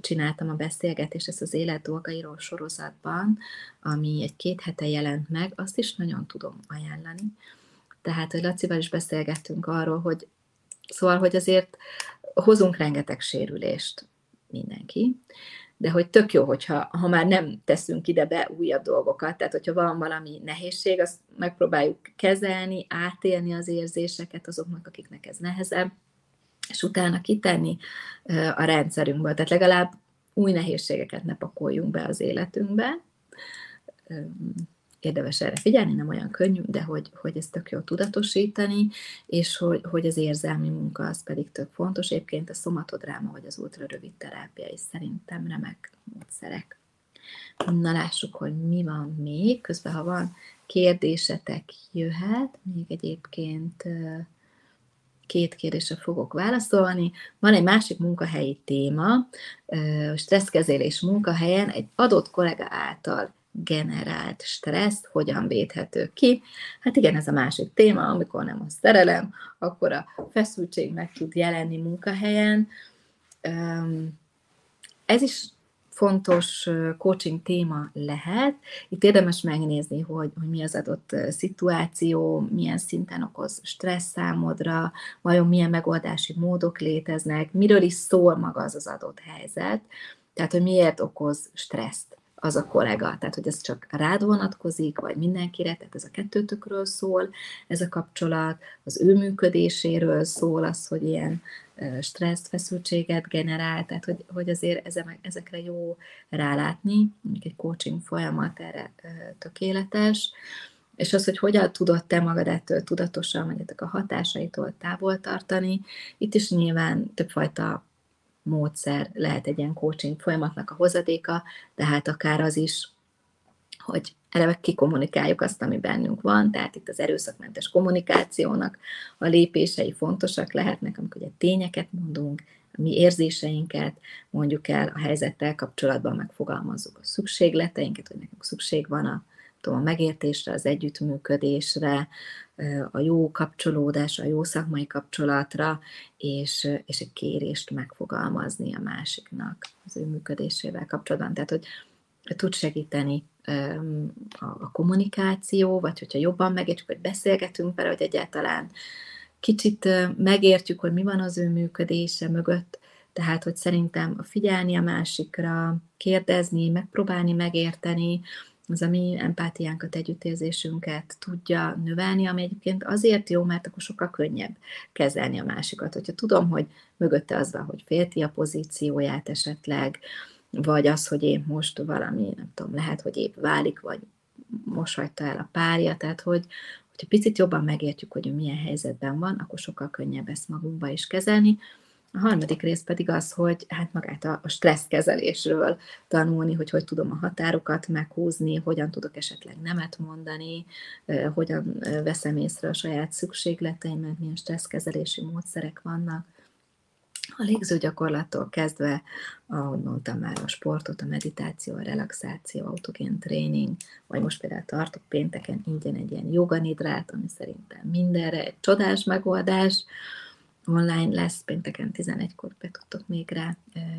csináltam a beszélgetést, ezt az élet dolgairól sorozatban, ami egy két hete jelent meg, azt is nagyon tudom ajánlani. Tehát, hogy Lacival is beszélgettünk arról, hogy szóval, hogy azért hozunk rengeteg sérülést mindenki, de hogy tök jó, hogyha ha már nem teszünk ide be újabb dolgokat, tehát hogyha van valami nehézség, azt megpróbáljuk kezelni, átélni az érzéseket azoknak, akiknek ez nehezebb, és utána kitenni a rendszerünkből. Tehát legalább új nehézségeket ne pakoljunk be az életünkbe. Érdemes erre figyelni, nem olyan könnyű, de hogy, hogy ezt tök jól tudatosítani, és hogy, hogy az érzelmi munka az pedig tök fontos. Egyébként a szomatodráma vagy az ultrarövid terápia is szerintem remek módszerek. Na lássuk, hogy mi van még. Közben, ha van kérdésetek, jöhet. Még egyébként... Két kérdésre fogok válaszolni. Van egy másik munkahelyi téma, stresszkezelés munkahelyen, egy adott kollega által generált stressz hogyan védhető ki. Hát igen, ez a másik téma, amikor nem a szerelem, akkor a feszültség meg tud jelenni munkahelyen. Ez is fontos coaching téma lehet. Itt érdemes megnézni, hogy, hogy mi az adott szituáció, milyen szinten okoz stressz számodra, vajon milyen megoldási módok léteznek, miről is szól maga az az adott helyzet, tehát hogy miért okoz stresszt az a kollega. Tehát, hogy ez csak rád vonatkozik, vagy mindenkire, tehát ez a kettőtökről szól, ez a kapcsolat, az ő működéséről szól, az, hogy ilyen stresszt, feszültséget generál, tehát, hogy, hogy azért ezekre jó rálátni, mondjuk egy coaching folyamat erre tökéletes, és az, hogy hogyan tudod te magad ettől tudatosan, mondjátok, a hatásaitól távol tartani, itt is nyilván többfajta módszer lehet egy ilyen coaching folyamatnak a hozadéka, tehát akár az is, hogy eleve kikommunikáljuk azt, ami bennünk van, tehát itt az erőszakmentes kommunikációnak a lépései fontosak lehetnek, amikor ugye tényeket mondunk, a mi érzéseinket mondjuk el, a helyzettel kapcsolatban megfogalmazzuk a szükségleteinket, hogy nekünk szükség van a a megértésre, az együttműködésre, a jó kapcsolódásra, a jó szakmai kapcsolatra, és, és egy kérést megfogalmazni a másiknak az ő működésével kapcsolatban. Tehát, hogy tud segíteni a, a kommunikáció, vagy hogyha jobban megértjük, hogy beszélgetünk vele, hogy egyáltalán kicsit megértjük, hogy mi van az ő működése mögött, tehát, hogy szerintem figyelni a másikra, kérdezni, megpróbálni megérteni, az a mi empátiánkat, együttérzésünket tudja növelni, ami egyébként azért jó, mert akkor sokkal könnyebb kezelni a másikat. Hogyha tudom, hogy mögötte az van, hogy félti a pozícióját esetleg, vagy az, hogy én most valami, nem tudom, lehet, hogy épp válik, vagy most hagyta el a párja, tehát hogy hogyha picit jobban megértjük, hogy ő milyen helyzetben van, akkor sokkal könnyebb ezt magunkba is kezelni. A harmadik rész pedig az, hogy hát magát a stresszkezelésről tanulni, hogy hogy tudom a határokat meghúzni, hogyan tudok esetleg nemet mondani, hogyan veszem észre a saját szükségleteimet, milyen stresszkezelési módszerek vannak. A légzőgyakorlattól kezdve, ahogy mondtam már, a sportot, a meditáció, a relaxáció, autogén tréning, vagy most például tartok pénteken ingyen egy ilyen joganidrát, ami szerintem mindenre egy csodás megoldás, online lesz, pénteken tizenegykor be tudtok még rá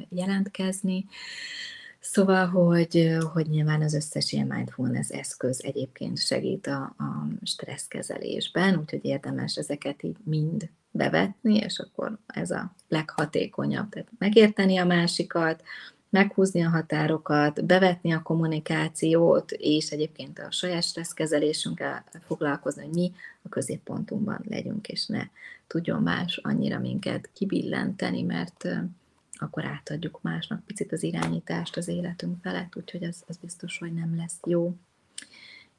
jelentkezni. Szóval, hogy, hogy nyilván az összes ilyen mindfulness eszköz egyébként segít a, a stresszkezelésben, úgyhogy érdemes ezeket így mind bevetni, és akkor ez a leghatékonyabb. Tehát megérteni a másikat, meghúzni a határokat, bevetni a kommunikációt, és egyébként a saját stresszkezelésünkkel foglalkozni, hogy mi a középpontunkban legyünk, és ne tudjon más annyira minket kibillenteni, mert akkor átadjuk másnak picit az irányítást az életünk felett, úgyhogy az, az biztos, hogy nem lesz jó.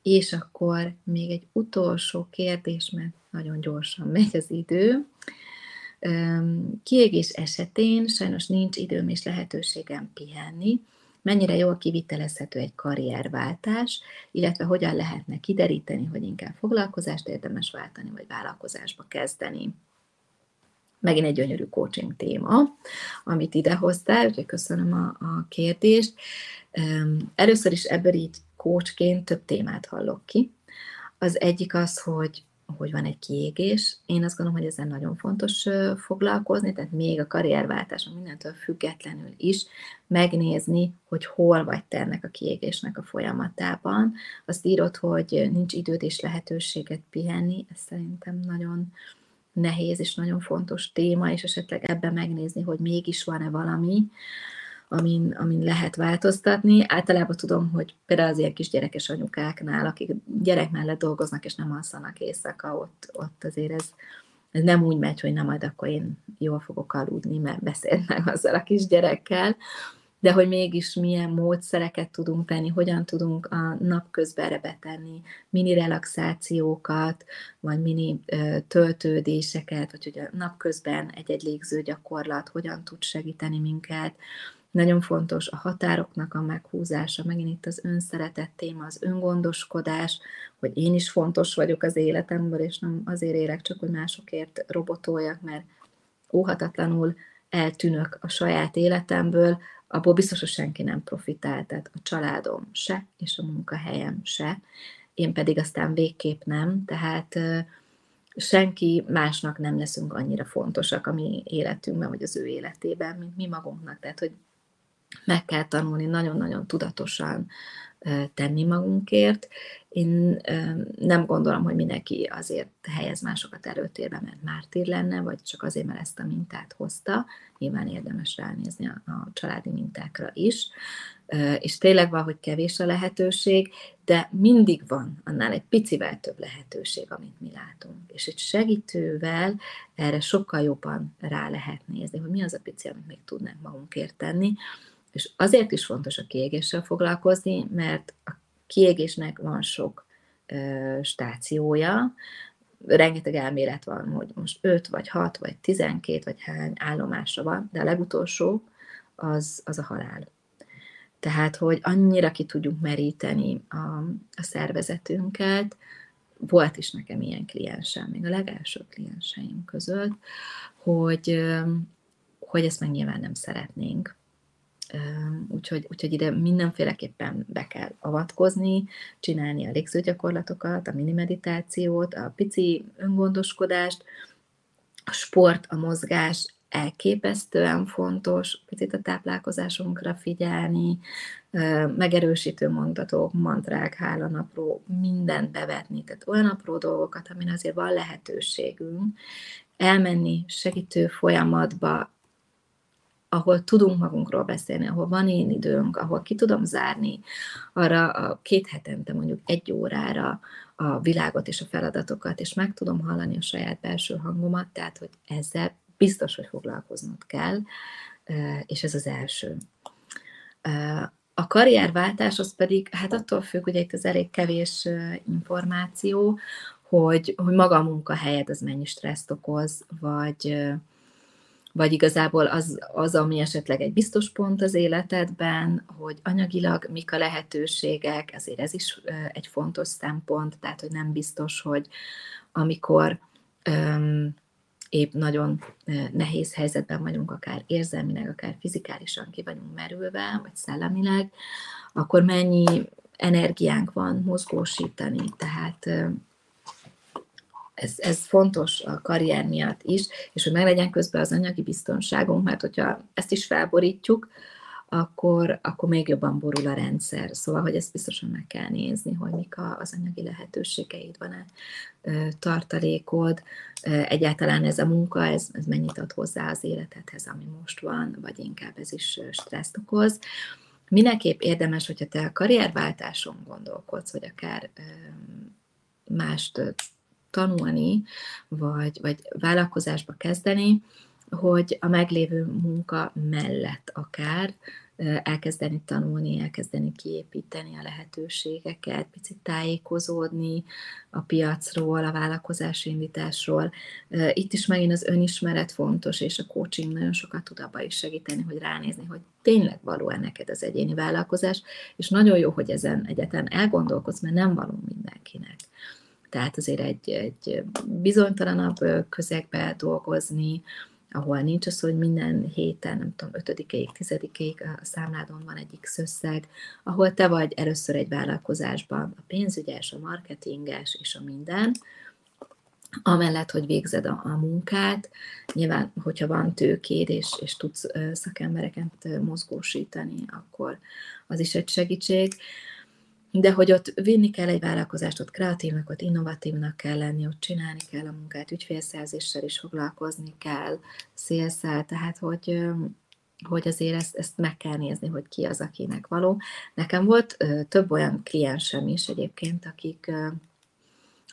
És akkor még egy utolsó kérdés, mert nagyon gyorsan megy az idő. Kiégés esetén sajnos nincs időm és lehetőségem pihenni. Mennyire jól kivitelezhető egy karrierváltás, illetve hogyan lehetne kideríteni, hogy inkább foglalkozást érdemes váltani, vagy vállalkozásba kezdeni. Megint egy gyönyörű coaching téma, amit idehoztál, úgyhogy köszönöm a, a kérdést. Először is ebből így coachként több témát hallok ki. Az egyik az, hogy hogy van egy kiégés. Én azt gondolom, hogy ezen nagyon fontos foglalkozni, tehát még a karrierváltáson mindentől függetlenül is megnézni, hogy hol vagy te ennek a kiégésnek a folyamatában. Azt írod, hogy nincs időd és lehetőséget pihenni, ez szerintem nagyon nehéz és nagyon fontos téma, és esetleg ebben megnézni, hogy mégis van-e valami, Amin, amin lehet változtatni. Általában tudom, hogy például az ilyen kisgyerekes anyukáknál, akik gyerek mellett dolgoznak, és nem alszanak éjszaka, ott, ott azért ez, ez nem úgy megy, hogy na majd akkor én jól fogok aludni, mert beszélt meg azzal a kisgyerekkel, de hogy mégis milyen módszereket tudunk tenni, hogyan tudunk a napközbenre betenni mini relaxációkat, vagy mini ö, töltődéseket, vagy hogy a napközben egy-egy légzőgyakorlat hogyan tud segíteni minket. Nagyon fontos a határoknak a meghúzása, megint itt az önszeretet téma, az öngondoskodás, hogy én is fontos vagyok az életemből, és nem azért élek csak, hogy másokért robotoljak, mert óhatatlanul eltűnök a saját életemből, abból biztos, hogy senki nem profitál, tehát a családom se, és a munkahelyem se, én pedig aztán végképp nem, tehát senki másnak nem leszünk annyira fontosak a mi életünkben, vagy az ő életében, mint mi magunknak, tehát hogy meg kell tanulni nagyon-nagyon tudatosan tenni magunkért. Én nem gondolom, hogy mindenki azért helyez másokat előtérbe, mert mártír lenne, vagy csak azért, mert ezt a mintát hozta. Nyilván érdemes ránézni a, a családi mintákra is. és tényleg valahogy kevés a lehetőség, de mindig van annál egy picivel több lehetőség, amit mi látunk. És egy segítővel erre sokkal jobban rá lehet nézni, hogy mi az a pici, amit még tudnánk magunkért tenni. És azért is fontos a kiégéssel foglalkozni, mert a kiégésnek van sok ö, stációja, rengeteg elmélet van, hogy most öt, vagy hat, vagy tizenkét, vagy hány állomásra van, de a legutolsó az, az a halál. Tehát, hogy annyira ki tudjuk meríteni a, a szervezetünket. Volt is nekem ilyen kliensem, még a legelső klienseim között, hogy, hogy ezt meg nyilván nem szeretnénk. Úgyhogy, úgyhogy ide mindenféleképpen be kell avatkozni, csinálni a légzőgyakorlatokat, a minimeditációt, a pici öngondoskodást, a sport, a mozgás elképesztően fontos, picit a táplálkozásunkra figyelni, megerősítő mondatok, mantrák, hálanapró, mindent bevetni, tehát olyan apró dolgokat, amin azért van lehetőségünk, elmenni segítő folyamatba, ahol tudunk magunkról beszélni, ahol van én időnk, ahol ki tudom zárni arra a két hetente mondjuk egy órára a világot és a feladatokat, és meg tudom hallani a saját belső hangomat, tehát hogy ezzel biztos, hogy foglalkoznod kell, és ez az első. A karrierváltás az pedig, hát attól függ, ugye itt az elég kevés információ, hogy, hogy maga a munkahelyed az mennyi stresszt okoz, vagy... vagy igazából az, az, ami esetleg egy biztos pont az életedben, hogy anyagilag mik a lehetőségek, ezért ez is egy fontos szempont, tehát, hogy nem biztos, hogy amikor öm, épp nagyon nehéz helyzetben vagyunk, akár érzelmileg, akár fizikálisan ki vagyunk merülve, vagy szellemileg, akkor mennyi energiánk van mozgósítani, tehát... Ez, ez fontos a karrier miatt is, és hogy meglegyen közben az anyagi biztonságunk, mert hogyha ezt is felborítjuk, akkor, akkor még jobban borul a rendszer. Szóval, hogy ezt biztosan meg kell nézni, hogy mik az anyagi lehetőségeid, van-e tartalékod, egyáltalán ez a munka, ez, ez mennyit ad hozzá az életedhez, ami most van, vagy inkább ez is stresszt okoz. Mindenképp érdemes, hogyha te a karrierváltáson gondolkodsz, vagy akár mást tanulni, vagy, vagy vállalkozásba kezdeni, hogy a meglévő munka mellett akár elkezdeni tanulni, elkezdeni kiépíteni a lehetőségeket, picit tájékozódni a piacról, a vállalkozási indításról. Itt is megint az önismeret fontos, és a coaching nagyon sokat tud abban is segíteni, hogy ránézni, hogy tényleg való-e neked az egyéni vállalkozás, és nagyon jó, hogy ezen egyáltalán elgondolkodsz, mert nem való mindenkinek. Tehát azért egy, egy bizonytalanabb közegbe dolgozni, ahol nincs az, hogy minden héten, nem tudom, ötödikéig, tizedikéig a számládon van egy X összeg, ahol te vagy először egy vállalkozásban a pénzügyes, a marketinges és a minden, amellett, hogy végzed a, a munkát, nyilván, hogyha van tőkéd, és, és tudsz szakembereket mozgósítani, akkor az is egy segítség. De hogy ott vinni kell egy vállalkozást, ott kreatívnak, ott innovatívnak kell lenni, ott csinálni kell a munkát, ügyfélszerzéssel is foglalkozni kell, szélszel, tehát hogy, hogy azért ezt, ezt meg kell nézni, hogy ki az, akinek való. Nekem volt több olyan kliensem is egyébként, akik,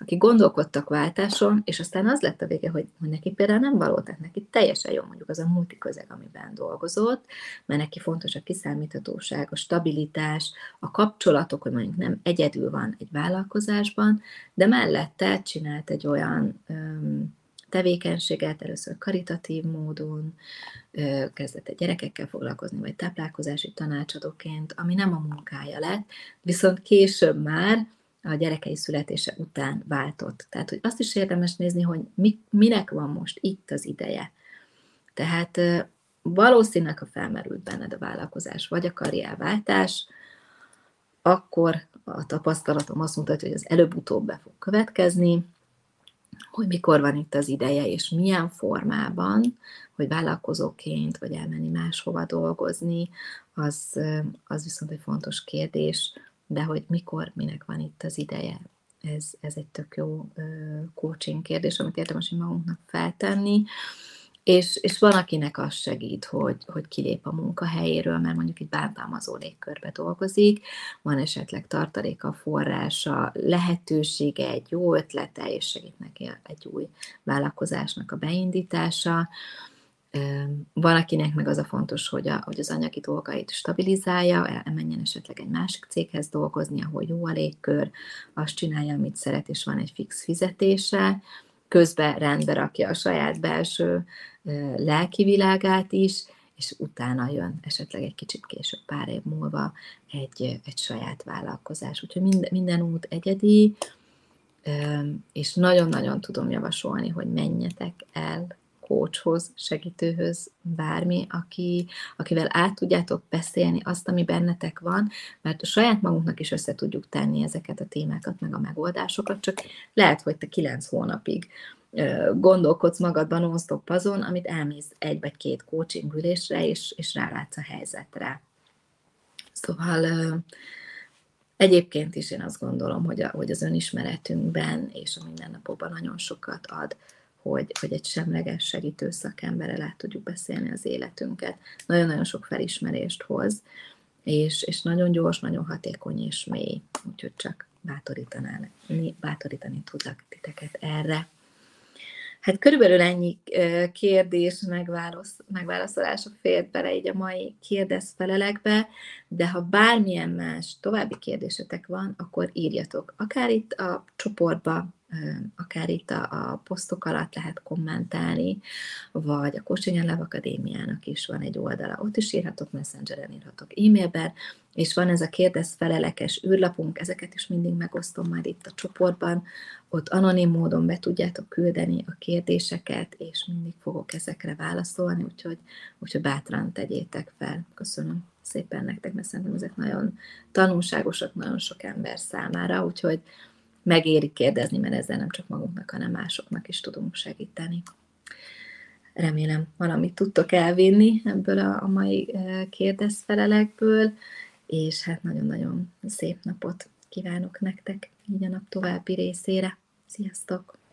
akik gondolkodtak váltáson, és aztán az lett a vége, hogy neki például nem való, tehát neki teljesen jó mondjuk az a multiközeg, amiben dolgozott, mert neki fontos a kiszámíthatóság, a stabilitás, a kapcsolatok, hogy mondjuk nem egyedül van egy vállalkozásban, de mellette csinált egy olyan öm, tevékenységet, először karitatív módon, ö, kezdett egy gyerekekkel foglalkozni, vagy táplálkozási tanácsadóként, ami nem a munkája lett, viszont később már a gyerekei születése után váltott. Tehát, hogy azt is érdemes nézni, hogy mi, minek van most itt az ideje. Tehát valószínűleg, ha felmerült benned a vállalkozás, vagy a karrierváltás, akkor a tapasztalatom azt mutatja, hogy az előbb-utóbb be fog következni, hogy mikor van itt az ideje, és milyen formában, hogy vállalkozóként, vagy elmenni máshova dolgozni, az, az viszont egy fontos kérdés, de hogy mikor, minek van itt az ideje. Ez, ez egy tök jó coaching kérdés, amit érdemes magunknak feltenni. És, és van, akinek az segít, hogy, hogy kilép a munkahelyéről, mert mondjuk egy bántalmazó légkörbe dolgozik, van esetleg tartaléka, forrása, lehetősége, egy jó ötlete, és segít neki egy új vállalkozásnak a beindítása. Van, akinek meg az a fontos, hogy, a, hogy az anyagi dolgait stabilizálja, elmenjen esetleg egy másik céghez dolgozni, ahol jó a légkör, azt csinálja, amit szeret, és van egy fix fizetése, közben rendbe rakja a saját belső lelki világát is, és utána jön esetleg egy kicsit később, pár év múlva egy, egy saját vállalkozás. Úgyhogy minden, minden út egyedi, és nagyon-nagyon tudom javasolni, hogy menjetek el coachhoz, segítőhöz, bármi, aki, akivel át tudjátok beszélni azt, ami bennetek van, mert a saját magunknak is össze tudjuk tenni ezeket a témákat, meg a megoldásokat, csak lehet, hogy te kilenc hónapig gondolkodsz magadban non-stop azon, amit elmész egy vagy két coaching ülésre, és, és rálátsz a helyzetre. Szóval egyébként is én azt gondolom, hogy, a, hogy az önismeretünkben és a mindennapokban nagyon sokat ad, Hogy, hogy egy semleges segítő szakemberrel át tudjuk beszélni az életünket. Nagyon-nagyon sok felismerést hoz, és, és nagyon gyors, nagyon hatékony és mély. Úgyhogy csak bátorítani tudlak titeket erre. Hát körülbelül ennyi kérdés megválasz, megválaszolása fért bele így a mai kérdezfelelekbe, de ha bármilyen más további kérdésetek van, akkor írjatok. Akár itt a csoportba, akár itt a, a posztok alatt lehet kommentálni, vagy a Coaching and Love Akadémiának is van egy oldala, ott is írhatok, Messengeren írhatok, e-mailben, és van ez a kérdezfelelekes űrlapunk, ezeket is mindig megosztom már itt a csoportban, ott anonim módon be tudjátok küldeni a kérdéseket, és mindig fogok ezekre válaszolni, úgyhogy, úgyhogy bátran tegyétek fel. Köszönöm szépen nektek, mert szerintem ezek nagyon tanulságosak, nagyon sok ember számára, úgyhogy megéri kérdezni, mert ezzel nem csak magunknak, hanem másoknak is tudunk segíteni. Remélem, valamit tudtok elvinni ebből a mai kérdezfelelekből, és hát nagyon-nagyon szép napot kívánok nektek így a nap további részére. Sziasztok!